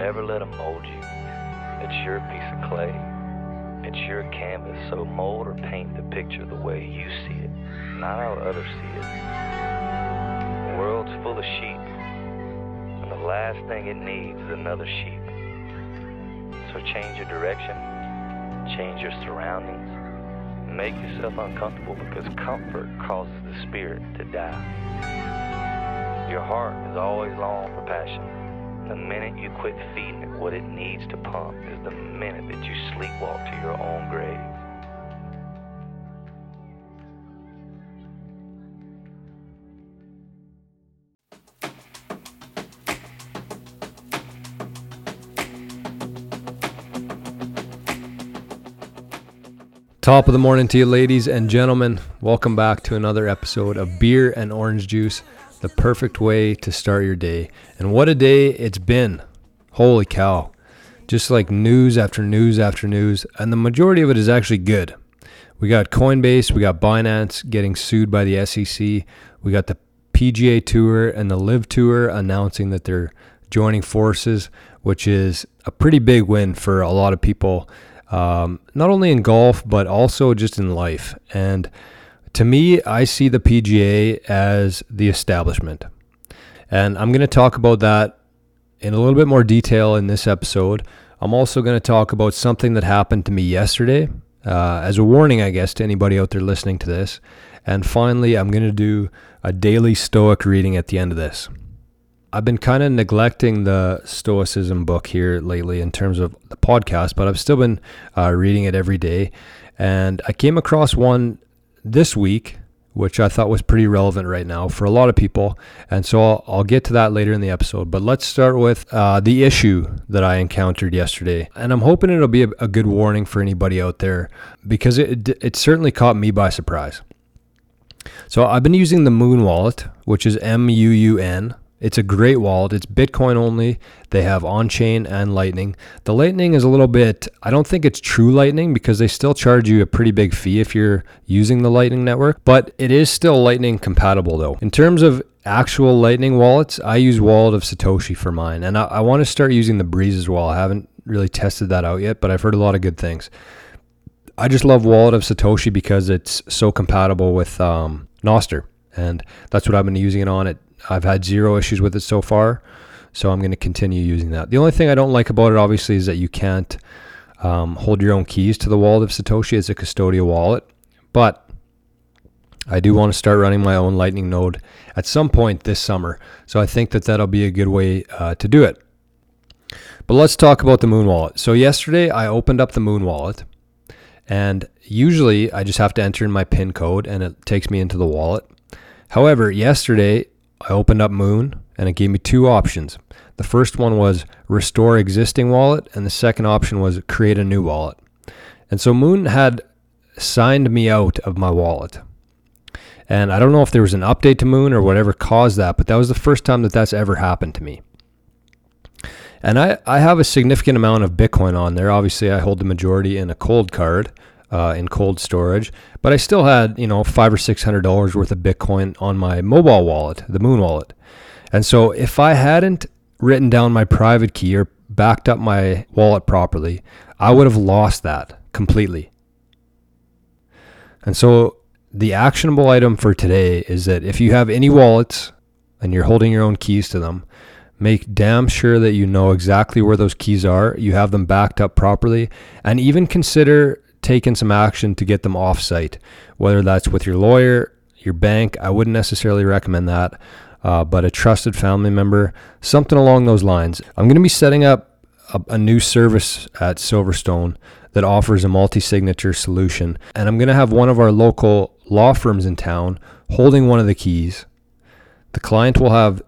never let them mold you. It's your piece of clay. It's your canvas, so mold or paint the picture the way you see it, not how others see it. The world's full of sheep, and the last thing it needs is another sheep. So change your direction, change your surroundings, make yourself uncomfortable, because comfort causes the spirit to die. Your heart is always long for passion. The minute you quit feeding it what it needs to pump is the minute that you sleepwalk to your own grave. Top of the morning to you, ladies and gentlemen. Welcome back to another episode of Beer and Orange Juice. The perfect way to start your day. And what a day it's been. Holy cow. Just like news after news after news. And the majority of it is actually good. We got Coinbase, we got Binance getting sued by the SEC. We got the PGA Tour and the LIV Tour announcing that they're joining forces, which is a pretty big win for a lot of people. Not only in golf, but also just in life. And to me, I see the PGA as the establishment. And I'm going to talk about that in a little bit more detail in this episode. I'm also going to talk about something that happened to me yesterday, as a warning, I guess, to anybody out there listening to this. And finally, I'm going to do a daily Stoic reading at the end of this. I've been kind of neglecting the Stoicism book here lately in terms of the podcast, but I've still been reading it every day. And I came across one this week, which I thought was pretty relevant right now for a lot of people. And so I'll get to that later in the episode. But let's start with the issue that I encountered yesterday. And I'm hoping it'll be a good warning for anybody out there, because it certainly caught me by surprise. So I've been using the Moon Wallet, which is MUUN. It's a great wallet. It's Bitcoin only. They have on-chain and Lightning. The Lightning is a little bit, I don't think it's true Lightning, because they still charge you a pretty big fee if you're using the Lightning network, but it is still Lightning compatible though. In terms of actual Lightning wallets, I use Wallet of Satoshi for mine, and I want to start using the Breeze as well. I haven't really tested that out yet, but I've heard a lot of good things. I just love Wallet of Satoshi because it's so compatible with Nostr, and that's what I've been using it on. I've had zero issues with it so far, so I'm going to continue using that. The only thing I don't like about it, obviously, is that you can't hold your own keys to the Wallet of Satoshi. It's a custodial wallet, but I do want to start running my own Lightning node at some point this summer, so I think that that'll be a good way to do it. But let's talk about the Moon Wallet. So yesterday, I opened up the Moon Wallet, and usually I just have to enter in my PIN code, and it takes me into the wallet. However, yesterday I opened up Moon and it gave me two options. The first one was restore existing wallet, and the second option was create a new wallet. And so Moon had signed me out of my wallet. And I don't know if there was an update to Moon or whatever caused that, but that was the first time that that's ever happened to me. And I have a significant amount of Bitcoin on there. Obviously, I hold the majority in a cold card, in cold storage, but I still had, $500 or $600 worth of Bitcoin on my mobile wallet, the Moon Wallet. And so if I hadn't written down my private key or backed up my wallet properly, I would have lost that completely. And so the actionable item for today is that if you have any wallets and you're holding your own keys to them, make damn sure that you know exactly where those keys are, you have them backed up properly, and even consider taking some action to get them off-site, whether that's with your lawyer, your bank. I wouldn't necessarily recommend that, but a trusted family member, something along those lines. I'm going to be setting up a new service at Silverstone that offers a multi-signature solution, and I'm going to have one of our local law firms in town holding one of the keys. The client will have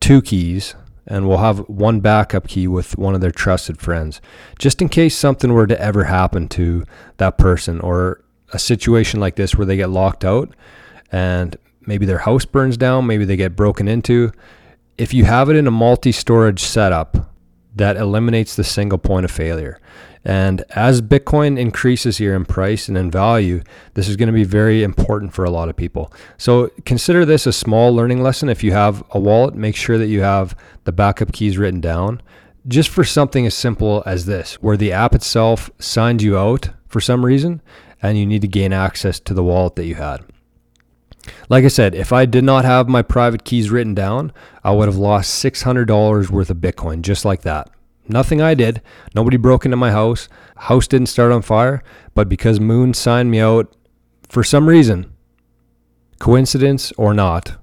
two keys, and we'll have one backup key with one of their trusted friends, just in case something were to ever happen to that person, or a situation like this where they get locked out and maybe their house burns down, maybe they get broken into. If you have it in a multi-storage setup, that eliminates the single point of failure. And as Bitcoin increases here in price and in value, this is going to be very important for a lot of people. So consider this a small learning lesson. If you have a wallet, make sure that you have the backup keys written down. just for something as simple as this, where the app itself signed you out for some reason, and you need to gain access to the wallet that you had. Like I said, if I did not have my private keys written down, I would have lost $600 worth of Bitcoin just like that. Nothing I did. Nobody broke into my house. House didn't start on fire. But because Moon signed me out for some reason, coincidence or not,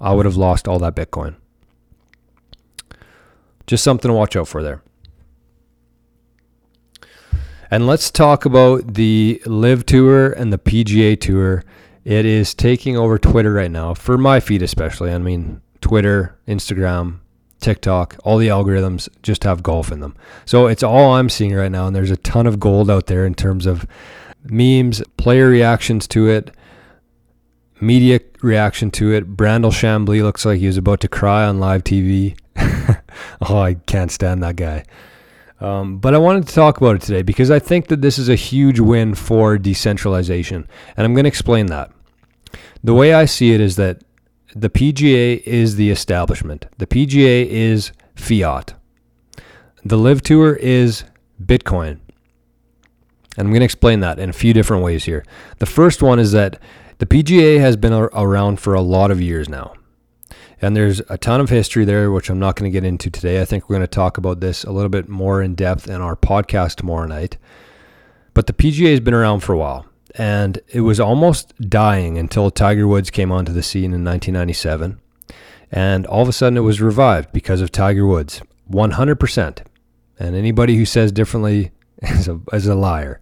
I would have lost all that Bitcoin. Just something to watch out for there. And let's talk about the LIV Tour and the PGA Tour. It is taking over Twitter right now, for my feed especially. I mean, Twitter, Instagram, TikTok, all the algorithms just have golf in them. So it's all I'm seeing right now, and there's a ton of gold out there in terms of memes, player reactions to it, media reaction to it. Brandel Chamblee looks like he was about to cry on live TV. Oh, I can't stand that guy. But I wanted to talk about it today because I think that this is a huge win for decentralization, and I'm going to explain that. The way I see it is that the PGA is the establishment. The PGA is fiat. The LIV Tour is Bitcoin. And I'm going to explain that in a few different ways here. The first one is that the PGA has been around for a lot of years now. And there's a ton of history there, which I'm not going to get into today. I think we're going to talk about this a little bit more in depth in our podcast tomorrow night. But the PGA has been around for a while. And it was almost dying until Tiger Woods came onto the scene in 1997. And all of a sudden it was revived because of Tiger Woods. 100%. And anybody who says differently is a liar.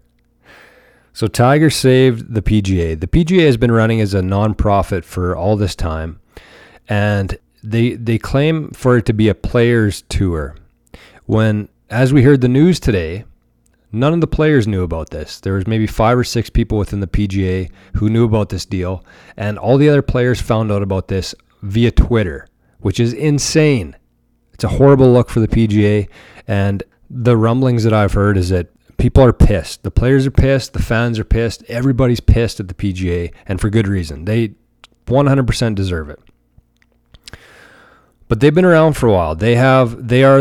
So Tiger saved the PGA. The PGA has been running as a nonprofit for all this time. And they claim for it to be a players tour. When, as we heard the news today, none of the players knew about this. There was maybe 5 or 6 people within the PGA who knew about this deal. And all the other players found out about this via Twitter, which is insane. It's a horrible look for the PGA. And the rumblings that I've heard is that people are pissed. The players are pissed. The fans are pissed. Everybody's pissed at the PGA, and for good reason. They 100% deserve it. But they've been around for a while. They are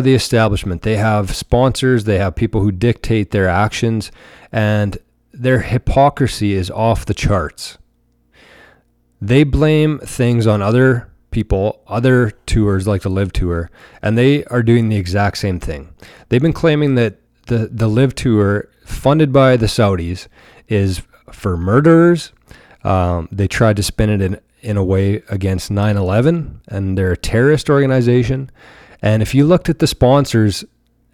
the establishment. They have sponsors. They have people who dictate their actions, and their hypocrisy is off the charts. They blame things on other people, other tours like the LIV Tour, and they are doing the exact same thing. They've been claiming that the LIV Tour, funded by the Saudis, is for murderers. They tried to spin it in a way against 9/11, and they're a terrorist organization. And if you looked at the sponsors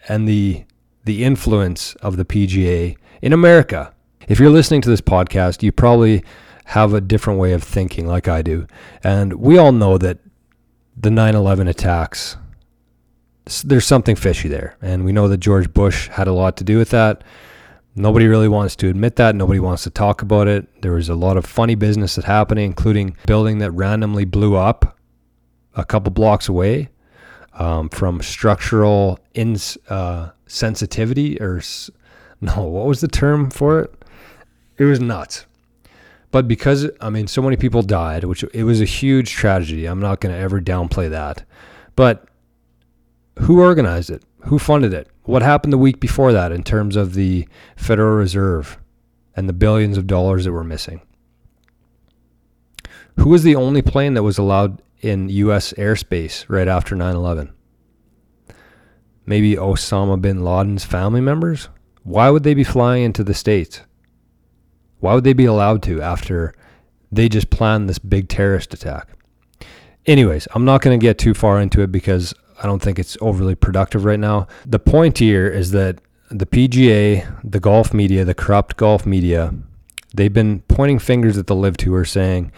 and the influence of the PGA in America, if you're listening to this podcast, you probably have a different way of thinking like I do. And we all know that the 9/11 attacks, there's something fishy there. And we know that George Bush had a lot to do with that. Nobody really wants to admit that. Nobody wants to talk about it. There was a lot of funny business that happened, including a building that randomly blew up a couple blocks away from structural sensitivity what was the term for it? It was nuts. But because, I mean, so many people died, which it was a huge tragedy. I'm not going to ever downplay that. But who organized it? Who funded it? What happened the week before that in terms of the Federal Reserve and the billions of dollars that were missing? Who was the only plane that was allowed in U.S. airspace right after 9/11? Maybe Osama bin Laden's family members? Why would they be flying into the States? Why would they be allowed to after they just planned this big terrorist attack? Anyways, I'm not going to get too far into it because I don't think it's overly productive right now. The point here is that the PGA, the golf media, the corrupt golf media, they've been pointing fingers at the LIV Tour saying,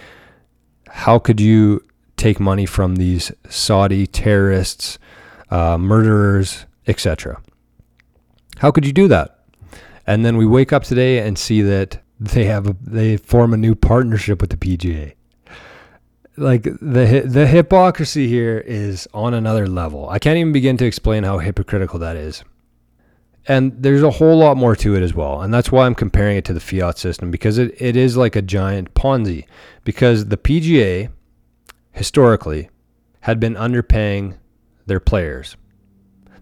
how could you take money from these Saudi terrorists, murderers, etc.? How could you do that? And then we wake up today and see that they form a new partnership with the PGA. Like the hypocrisy here is on another level. I can't even begin to explain how hypocritical that is. And there's a whole lot more to it as well. And that's why I'm comparing it to the fiat system, because it is like a giant Ponzi, because the PGA historically had been underpaying their players.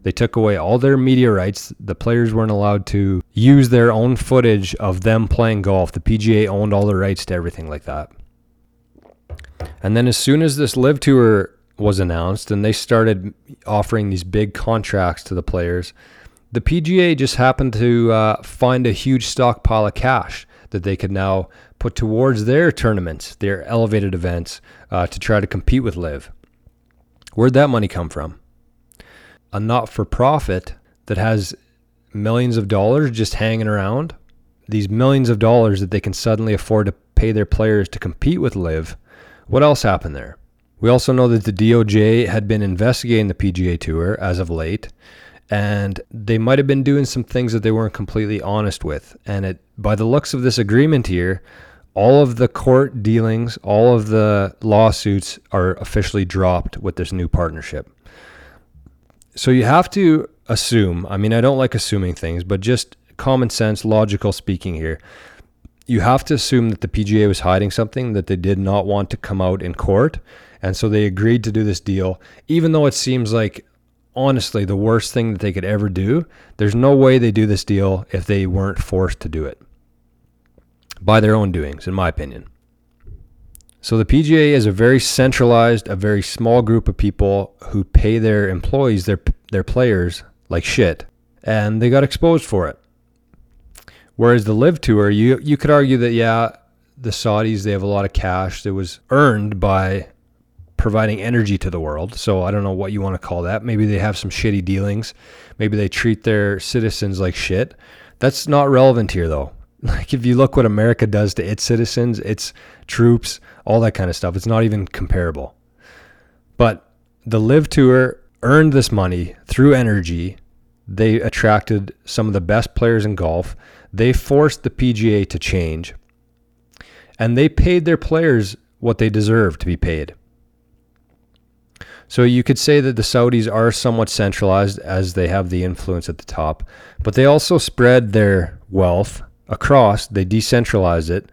They took away all their media rights. The players weren't allowed to use their own footage of them playing golf. The PGA owned all the rights to everything like that. And then as soon as this LIV Tour was announced and they started offering these big contracts to the players, the PGA just happened to find a huge stockpile of cash that they could now put towards their tournaments, their elevated events, to try to compete with LIV. Where'd that money come from? A not-for-profit that has millions of dollars just hanging around. These millions of dollars that they can suddenly afford to pay their players to compete with LIV. What else happened there? We also know that the DOJ had been investigating the PGA Tour as of late, and they might have been doing some things that they weren't completely honest with. And by the looks of this agreement here, all of the court dealings, all of the lawsuits are officially dropped with this new partnership. So you have to assume, I mean, I don't like assuming things, but just common sense, logical speaking here, you have to assume that the PGA was hiding something that they did not want to come out in court. And so they agreed to do this deal, even though it seems like, honestly, the worst thing that they could ever do. There's no way they do this deal if they weren't forced to do it by their own doings, in my opinion. So the PGA is a very centralized, a very small group of people who pay their employees, their players, like shit, and they got exposed for it. Whereas the LIV Tour, you could argue that, yeah, the Saudis, they have a lot of cash that was earned by providing energy to the world. So I don't know what you want to call that. Maybe they have some shitty dealings. Maybe they treat their citizens like shit. That's not relevant here, though. Like, if you look what America does to its citizens, its troops, all that kind of stuff, it's not even comparable. But the LIV Tour earned this money through energy. They attracted some of the best players in golf. They forced the PGA to change, and they paid their players what they deserved to be paid. So you could say that the Saudis are somewhat centralized as they have the influence at the top, but they also spread their wealth across. They decentralize it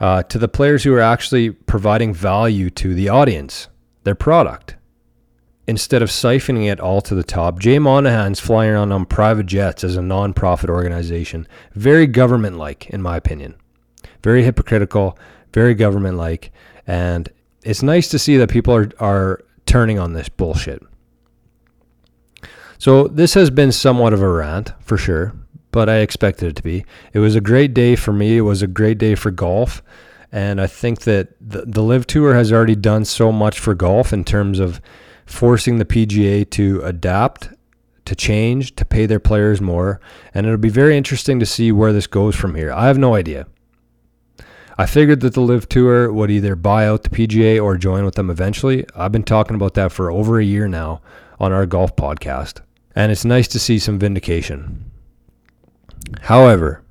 to the players who are actually providing value to the audience, their product. Instead of siphoning it all to the top, Jay Monahan's flying around on private jets as a non-profit organization. Very government-like, in my opinion. Very hypocritical, very government-like. And it's nice to see that people are turning on this bullshit. So this has been somewhat of a rant, for sure, but I expected it to be. It was a great day for me. It was a great day for golf. And I think that the LIV Tour has already done so much for golf in terms of forcing the PGA to adapt, to change, to pay their players more. And it'll be very interesting to see where this goes from here. I have no idea. I figured that the LIV Tour would either buy out the PGA or join with them eventually. I've been talking about that for over a year now on our golf podcast. And it's nice to see some vindication. However,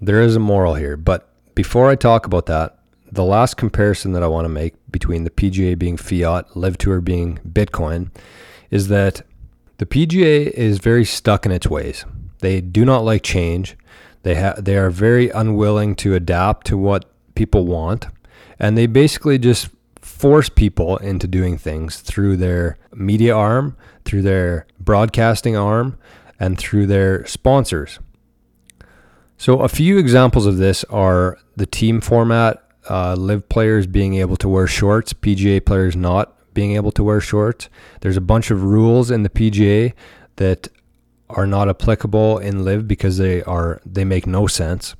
there is a moral here. But before I talk about that, the last comparison that I want to make between the PGA being fiat, LIV Tour being Bitcoin, is that the PGA is very stuck in its ways. They do not like change. They are very unwilling to adapt to what people want. And they basically just force people into doing things through their media arm, through their broadcasting arm, and through their sponsors. So a few examples of this are the team format, LIV players being able to wear shorts, PGA players not being able to wear shorts. There's a bunch of rules in the PGA that are not applicable in LIV because they make no sense.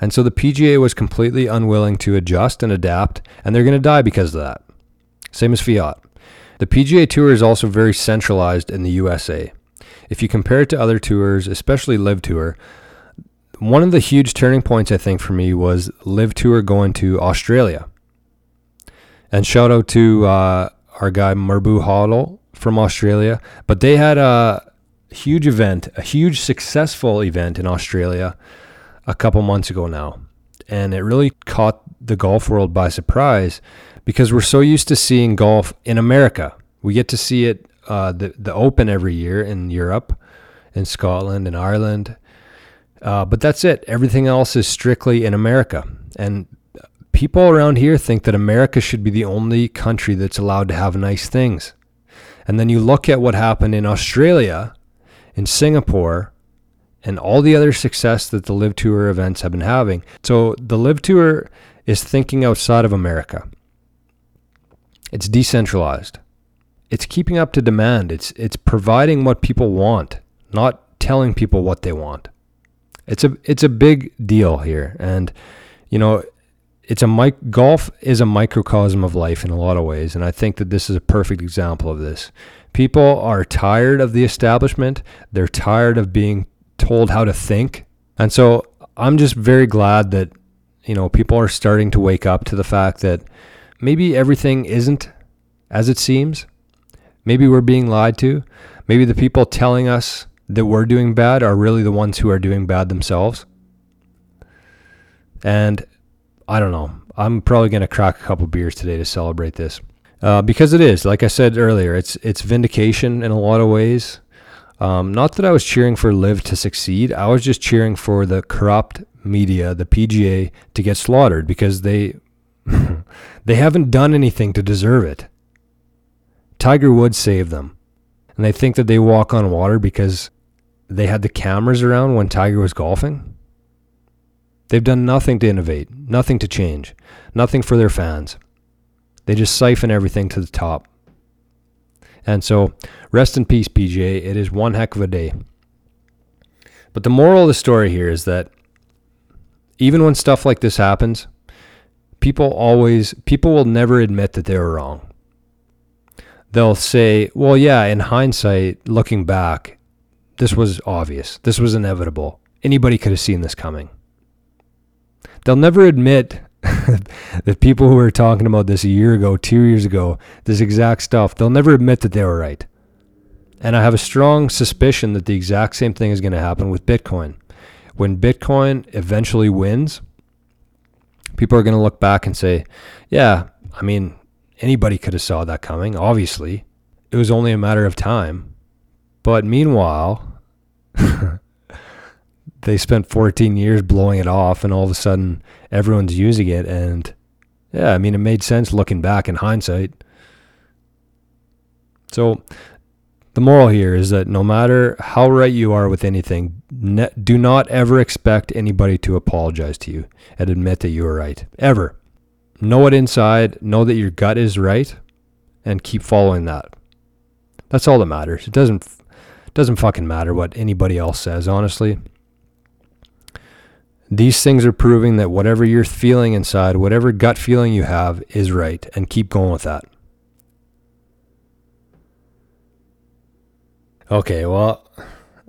And so the PGA was completely unwilling to adjust and adapt, and they're going to die because of that. Same as fiat. The PGA Tour is also very centralized in the USA. If you compare it to other tours, especially LIV Tour, one of the huge turning points, I think, for me was LIV Tour going to Australia. And shout out to our guy Marbu Hodl from Australia. But they had a huge event, a huge successful event in Australia a couple months ago now. And it really caught the golf world by surprise because we're so used to seeing golf in America. We get to see it, the Open every year in Europe, in Scotland, in Ireland. But that's it. Everything else is strictly in America. And people around here think that America should be the only country that's allowed to have nice things. And then you look at what happened in Australia, in Singapore, and all the other success that the LIV Tour events have been having. So the LIV Tour is thinking outside of America. It's decentralized. It's keeping up to demand. It's providing what people want, not telling people what they want. It's a big deal here. And, you know, golf is a microcosm of life in a lot of ways. And I think that this is a perfect example of this. People are tired of the establishment. They're tired of being told how to think. And so I'm just very glad that, you know, people are starting to wake up to the fact that maybe everything isn't as it seems. Maybe we're being lied to. Maybe the people telling us that we're doing bad are really the ones who are doing bad themselves. And I don't know. I'm probably going to crack a couple beers today to celebrate this. Because it is, like I said earlier, it's vindication in a lot of ways. Not that I was cheering for LIV to succeed. I was just cheering for the corrupt media, the PGA, to get slaughtered because they they haven't done anything to deserve it. Tiger Woods saved them. And they think that they walk on water because they had the cameras around when Tiger was golfing. They've done nothing to innovate, nothing to change, nothing for their fans. They just siphon everything to the top. And so, rest in peace, PGA. It is one heck of a day. But the moral of the story here is that even when stuff like this happens, people will never admit that they were wrong. They'll say, well, yeah, in hindsight, looking back, this was obvious. This was inevitable. Anybody could have seen this coming. They'll never admit that people who were talking about this a year ago, 2 years ago, this exact stuff, they'll never admit that they were right. And I have a strong suspicion that the exact same thing is going to happen with Bitcoin. When Bitcoin eventually wins, people are going to look back and say, yeah, I mean, anybody could have saw that coming, obviously. It was only a matter of time. But meanwhile, they spent 14 years blowing it off, and all of a sudden everyone's using it. And yeah, I mean, it made sense looking back in hindsight. So the moral here is that no matter how right you are with anything, do not ever expect anybody to apologize to you and admit that you were right. Ever. Know it inside, know that your gut is right, and keep following that. That's all that matters. It doesn't fucking matter what anybody else says, honestly. These things are proving that whatever you're feeling inside, whatever gut feeling you have is right, and keep going with that. Okay, well,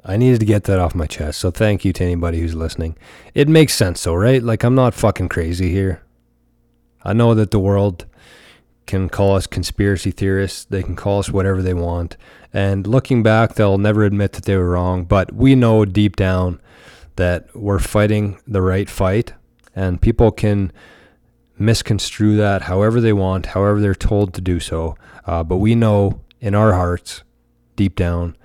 I needed to get that off my chest, so thank you to anybody who's listening. It makes sense though, right? Like, I'm not fucking crazy here. I know that the world can call us conspiracy theorists. They can call us whatever they want. And looking back, they'll never admit that they were wrong, but we know deep down that we're fighting the right fight, and people can misconstrue that however they want, however they're told to do so. But we know in our hearts, deep down,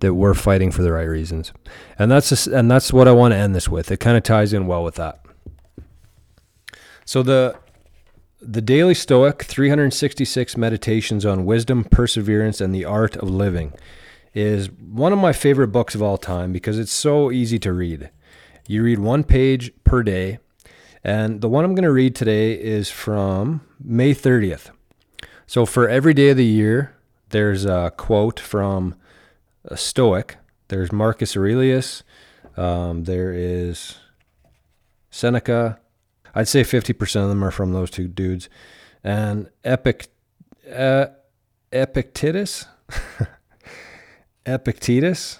that we're fighting for the right reasons. And that's what I want to end this with. It kind of ties in well with that. So the Daily Stoic, 366 Meditations on Wisdom, Perseverance, and the Art of Living, is one of my favorite books of all time because it's so easy to read. You read one page per day. And the one I'm going to read today is from May 30th. So for every day of the year, there's a quote from a Stoic. There's Marcus Aurelius. There is Seneca. I'd say 50% of them are from those two dudes. And Epictetus? Epictetus,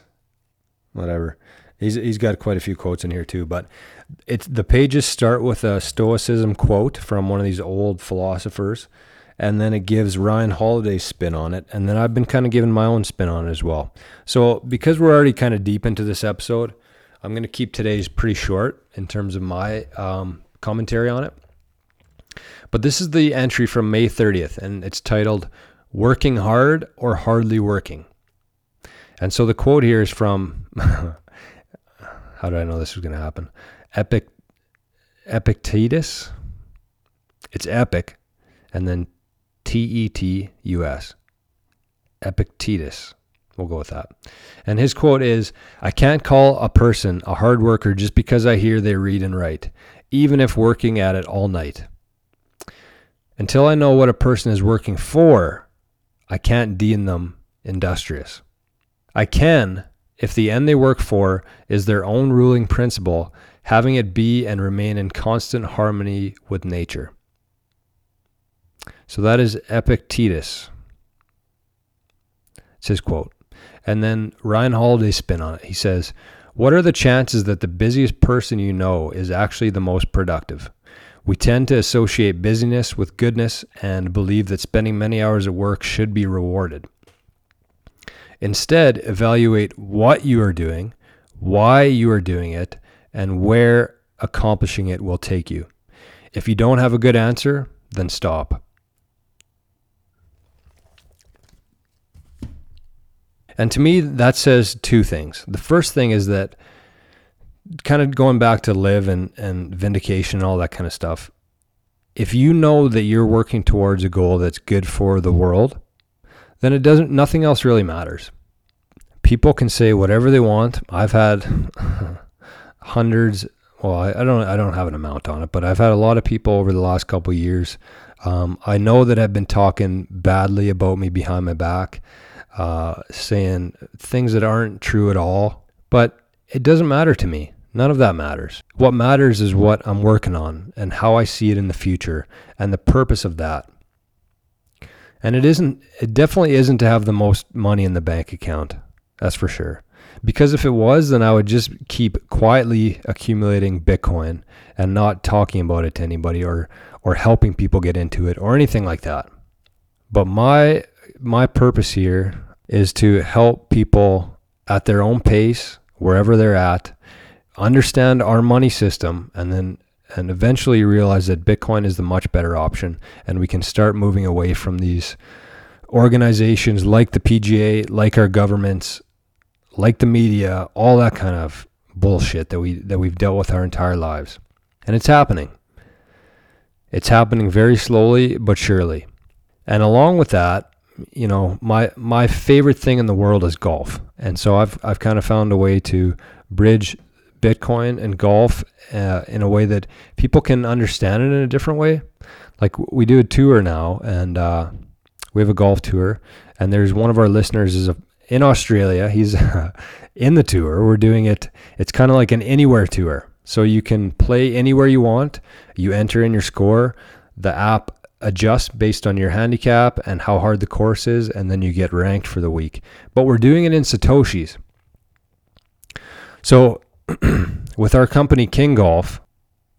whatever. He's got quite a few quotes in here too, but the pages start with a Stoicism quote from one of these old philosophers, and then it gives Ryan Holiday's spin on it, and then I've been kind of giving my own spin on it as well. So because we're already kind of deep into this episode, I'm going to keep today's pretty short in terms of my commentary on it. But this is the entry from May 30th, and it's titled, Working Hard or Hardly Working. And so the quote here is from, how do I know this was going to happen? Epictetus. It's epic. And then T-E-T-U-S. Epictetus. We'll go with that. And his quote is, "I can't call a person a hard worker just because I hear they read and write, even if working at it all night. Until I know what a person is working for, I can't deem them industrious. I can if the end they work for is their own ruling principle, having it be and remain in constant harmony with nature." So that is Epictetus. It's his quote. And then Ryan Holiday's spin on it. He says, "What are the chances that the busiest person you know is actually the most productive? We tend to associate busyness with goodness and believe that spending many hours at work should be rewarded. Instead, evaluate what you are doing, why you are doing it, and where accomplishing it will take you. If you don't have a good answer, then stop." And to me, that says two things. The first thing is that, kind of going back to live and vindication and all that kind of stuff, if you know that you're working towards a goal that's good for the world, then it doesn't, nothing else really matters. People can say whatever they want. I've had hundreds, well, I don't have an amount on it, but I've had a lot of people over the last couple of years. I know that have been talking badly about me behind my back, saying things that aren't true at all, but it doesn't matter to me. None of that matters. What matters is what I'm working on and how I see it in the future and the purpose of that. And it definitely isn't to have the most money in the bank account. That's for sure. Because if it was, then I would just keep quietly accumulating Bitcoin and not talking about it to anybody or helping people get into it or anything like that. But my purpose here is to help people at their own pace, wherever they're at, understand our money system, and eventually realize that Bitcoin is the much better option, and we can start moving away from these organizations like the PGA, like our governments, like the media, all that kind of bullshit that we've dealt with our entire lives. And it's happening. It's happening very slowly but surely. And along with that, you know, my favorite thing in the world is golf. And so I've kind of found a way to bridge Bitcoin and golf in a way that people can understand it in a different way. Like, we do a tour now, and we have a golf tour, and there's one of our listeners in Australia. He's in the tour. We're doing it. It's kind of like an anywhere tour. So you can play anywhere you want. You enter in your score. The app adjust based on your handicap and how hard the course is, and then you get ranked for the week. But we're doing it in Satoshis. So with our company King Golf,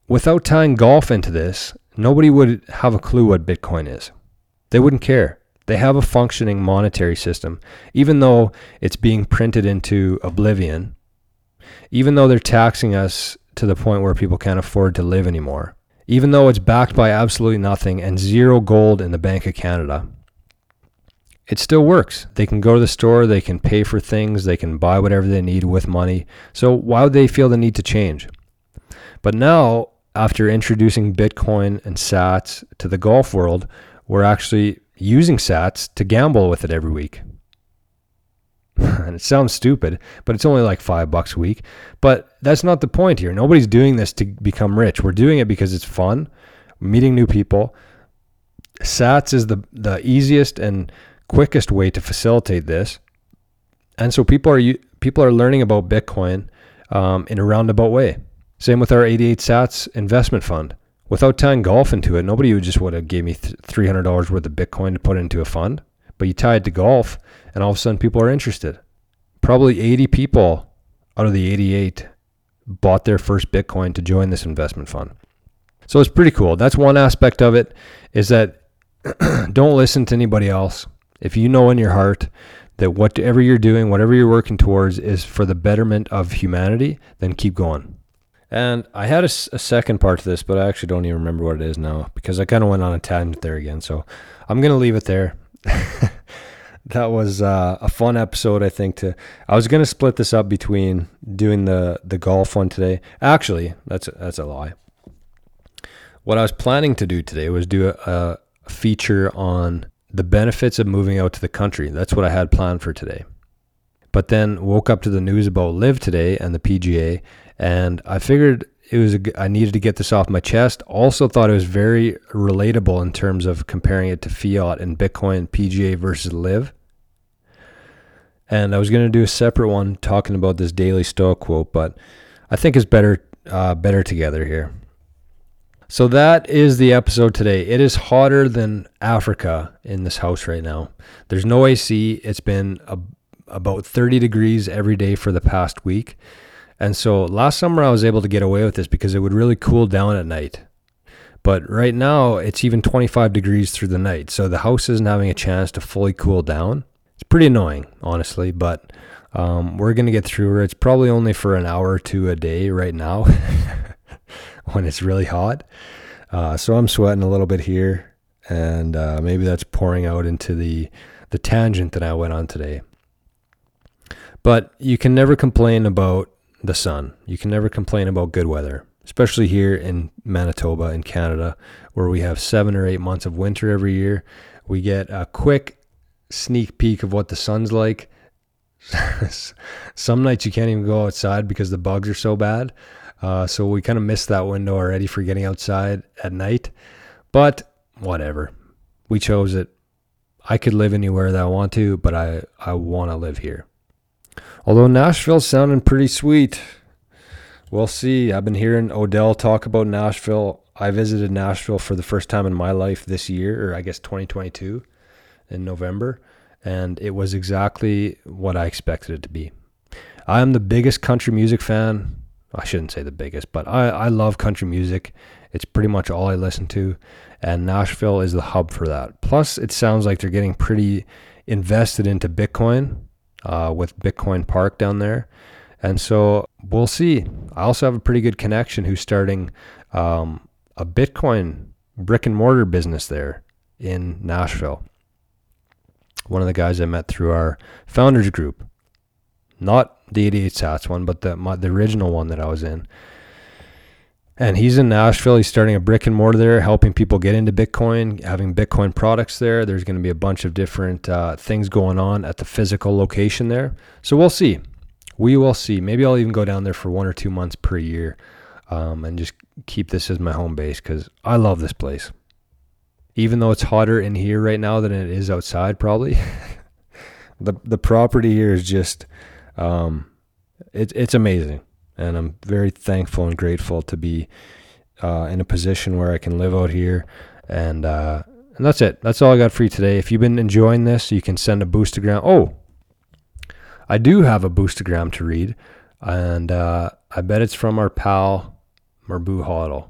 without tying golf into this, nobody would have a clue what Bitcoin is. They wouldn't care. They have a functioning monetary system, even though it's being printed into oblivion, even though they're taxing us to the point where people can't afford to live anymore, even though it's backed by absolutely nothing and zero gold in the Bank of Canada, it still works. They can go to the store, they can pay for things, they can buy whatever they need with money. So why would they feel the need to change? But now, after introducing Bitcoin and sats to the golf world, we're actually using sats to gamble with it every week. And it sounds stupid, but it's only like $5 a week. But that's not the point here. Nobody's doing this to become rich. We're doing it because it's fun, meeting new people. Sats is the easiest and quickest way to facilitate this. And so people are learning about Bitcoin in a roundabout way. Same with our 88 SATS investment fund. Without tying golf into it, nobody would just would have gave me $300 worth of Bitcoin to put into a fund. But you tie it to golf, and all of a sudden people are interested. Probably 80 people out of the 88 bought their first Bitcoin to join this investment fund. So it's pretty cool. That's one aspect of it, is that don't listen to anybody else. If you know in your heart that whatever you're doing, whatever you're working towards is for the betterment of humanity, then keep going. And I had a second part to this, but I actually don't even remember what it is now, because I kind of went on a tangent there again. So I'm going to leave it there. That was a fun episode, I think. I was going to split this up between doing the golf one today. Actually, that's a lie. What I was planning to do today was do a feature on The benefits of moving out to the country. That's what I had planned for today. But then woke up to the news about LIV today and the PGA, and I figured it was I needed to get this off my chest. Also thought it was very relatable in terms of comparing it to fiat and Bitcoin, PGA versus LIV. And I was going to do a separate one talking about this Daily Stoic quote, but I think it's better together here. So that is the episode today. It is hotter than Africa in this house right now. There's no AC. It's been about 30 degrees every day for the past week. And so last summer I was able to get away with this because it would really cool down at night. But right now it's even 25 degrees through the night. So the house isn't having a chance to fully cool down. It's pretty annoying, honestly, but we're going to get through it. It's probably only for an hour or two a day right now when it's really hot. So I'm sweating a little bit here, and maybe that's pouring out into the tangent that I went on today. But you can never complain about the sun. You can never complain about good weather, especially here in Manitoba in Canada, where we have 7 or 8 months of winter every year. We get a quick sneak peek of what the sun's like. Some nights you can't even go outside because the bugs are so bad. So we kind of missed that window already for getting outside at night. But whatever. We chose it. I could live anywhere that I want to, but I want to live here. Although Nashville's sounding pretty sweet. We'll see. I've been hearing Odell talk about Nashville. I visited Nashville for the first time in my life this year, or I guess 2022 in November, and it was exactly what I expected it to be. I'm the biggest country music fan. I shouldn't say the biggest, but I love country music. It's pretty much all I listen to, and Nashville is the hub for that. Plus, it sounds like they're getting pretty invested into Bitcoin. With Bitcoin Park down there. And so we'll see. I also have a pretty good connection who's starting a Bitcoin brick and mortar business there in Nashville. One of the guys I met through our founders group, not the 88 SATS one, but the original one that I was in. And he's in Nashville. He's starting a brick and mortar there, helping people get into Bitcoin, having Bitcoin products there. There's going to be a bunch of different things going on at the physical location there. So we'll see. We will see. Maybe I'll even go down there for 1 or 2 months per year and just keep this as my home base because I love this place. Even though it's hotter in here right now than it is outside probably, the property here is just, it's amazing. And I'm very thankful and grateful to be in a position where I can live out here. And that's it. That's all I got for you today. If you've been enjoying this, you can send a boostagram. Oh, I do have a boostagram to read. And I bet it's from our pal, Marbu Hodl.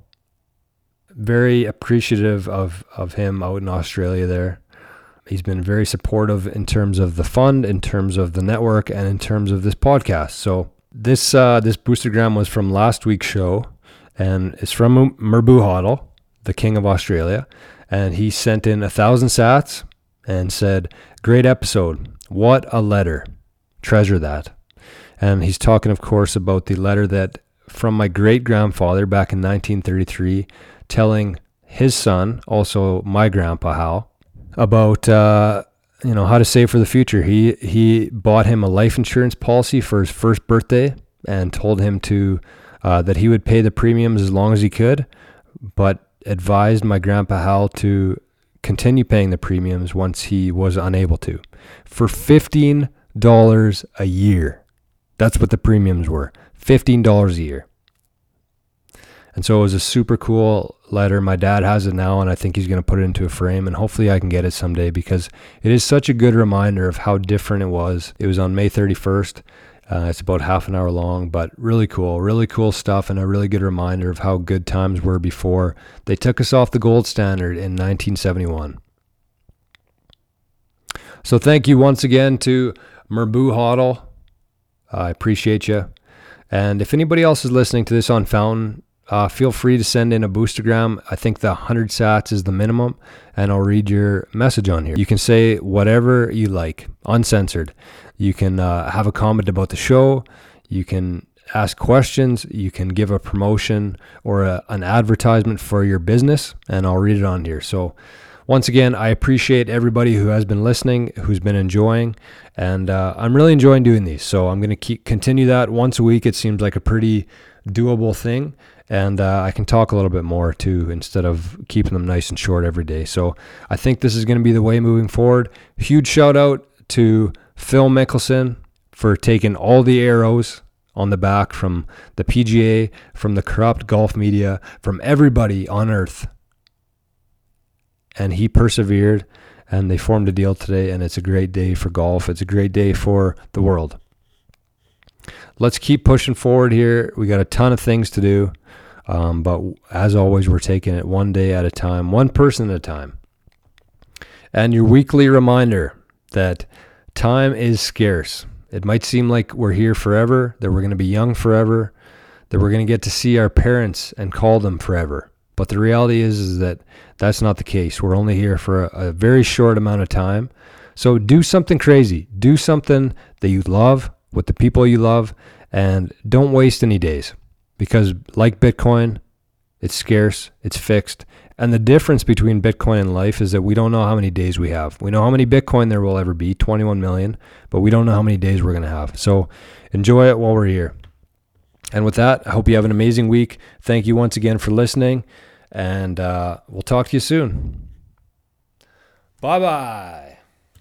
Very appreciative of him out in Australia there. He's been very supportive in terms of the fund, in terms of the network, and in terms of this podcast. So This boostergram was from last week's show, and it's from Marbu Hodl, the King of Australia, and he sent in 1,000 sats and said, "Great episode! What a letter! Treasure that!" And he's talking, of course, about the letter that from my great grandfather back in 1933, telling his son, also my grandpa Hal, about how to save for the future. He bought him a life insurance policy for his first birthday and told him to that he would pay the premiums as long as he could, but advised my grandpa Hal to continue paying the premiums once he was unable to. For $15 a year. That's what the premiums were. $15 a year. And so it was a super cool letter. My dad has it now, and I think he's going to put it into a frame, and hopefully I can get it someday because it is such a good reminder of how different it was. It was on May 31st. It's about half an hour long, but really cool stuff, and a really good reminder of how good times were before they took us off the gold standard in 1971. So thank you once again to Marbu Hodl. I appreciate you. And if anybody else is listening to this on Fountain, feel free to send in a boostergram. I think the 100 sats is the minimum, and I'll read your message on here. You can say whatever you like, uncensored. You can have a comment about the show. You can ask questions. You can give a promotion or an advertisement for your business, and I'll read it on here. So Once again, I appreciate everybody who has been listening, who's been enjoying, and I'm really enjoying doing these. So I'm going to continue that once a week. It seems like a pretty doable thing, and I can talk a little bit more too instead of keeping them nice and short every day. So I think this is going to be the way moving forward. Huge shout out to Phil Mickelson for taking all the arrows on the back from the PGA, from the corrupt golf media, from everybody on earth. And he persevered, and they formed a deal today, and it's a great day for golf. It's a great day for the world. Let's keep pushing forward here. We got a ton of things to do, but as always, we're taking it one day at a time, one person at a time. And your weekly reminder that time is scarce. It might seem like we're here forever, that we're going to be young forever, that we're going to get to see our parents and call them forever. But the reality is that that's not the case. We're only here for a very short amount of time. So do something crazy. Do something that you love with the people you love, and don't waste any days, because like Bitcoin, it's scarce, it's fixed. And the difference between Bitcoin and life is that we don't know how many days we have. We know how many Bitcoin there will ever be, 21 million, but we don't know how many days we're going to have. So enjoy it while we're here. And with that, I hope you have an amazing week. Thank you once again for listening, and we'll talk to you soon. Bye-bye.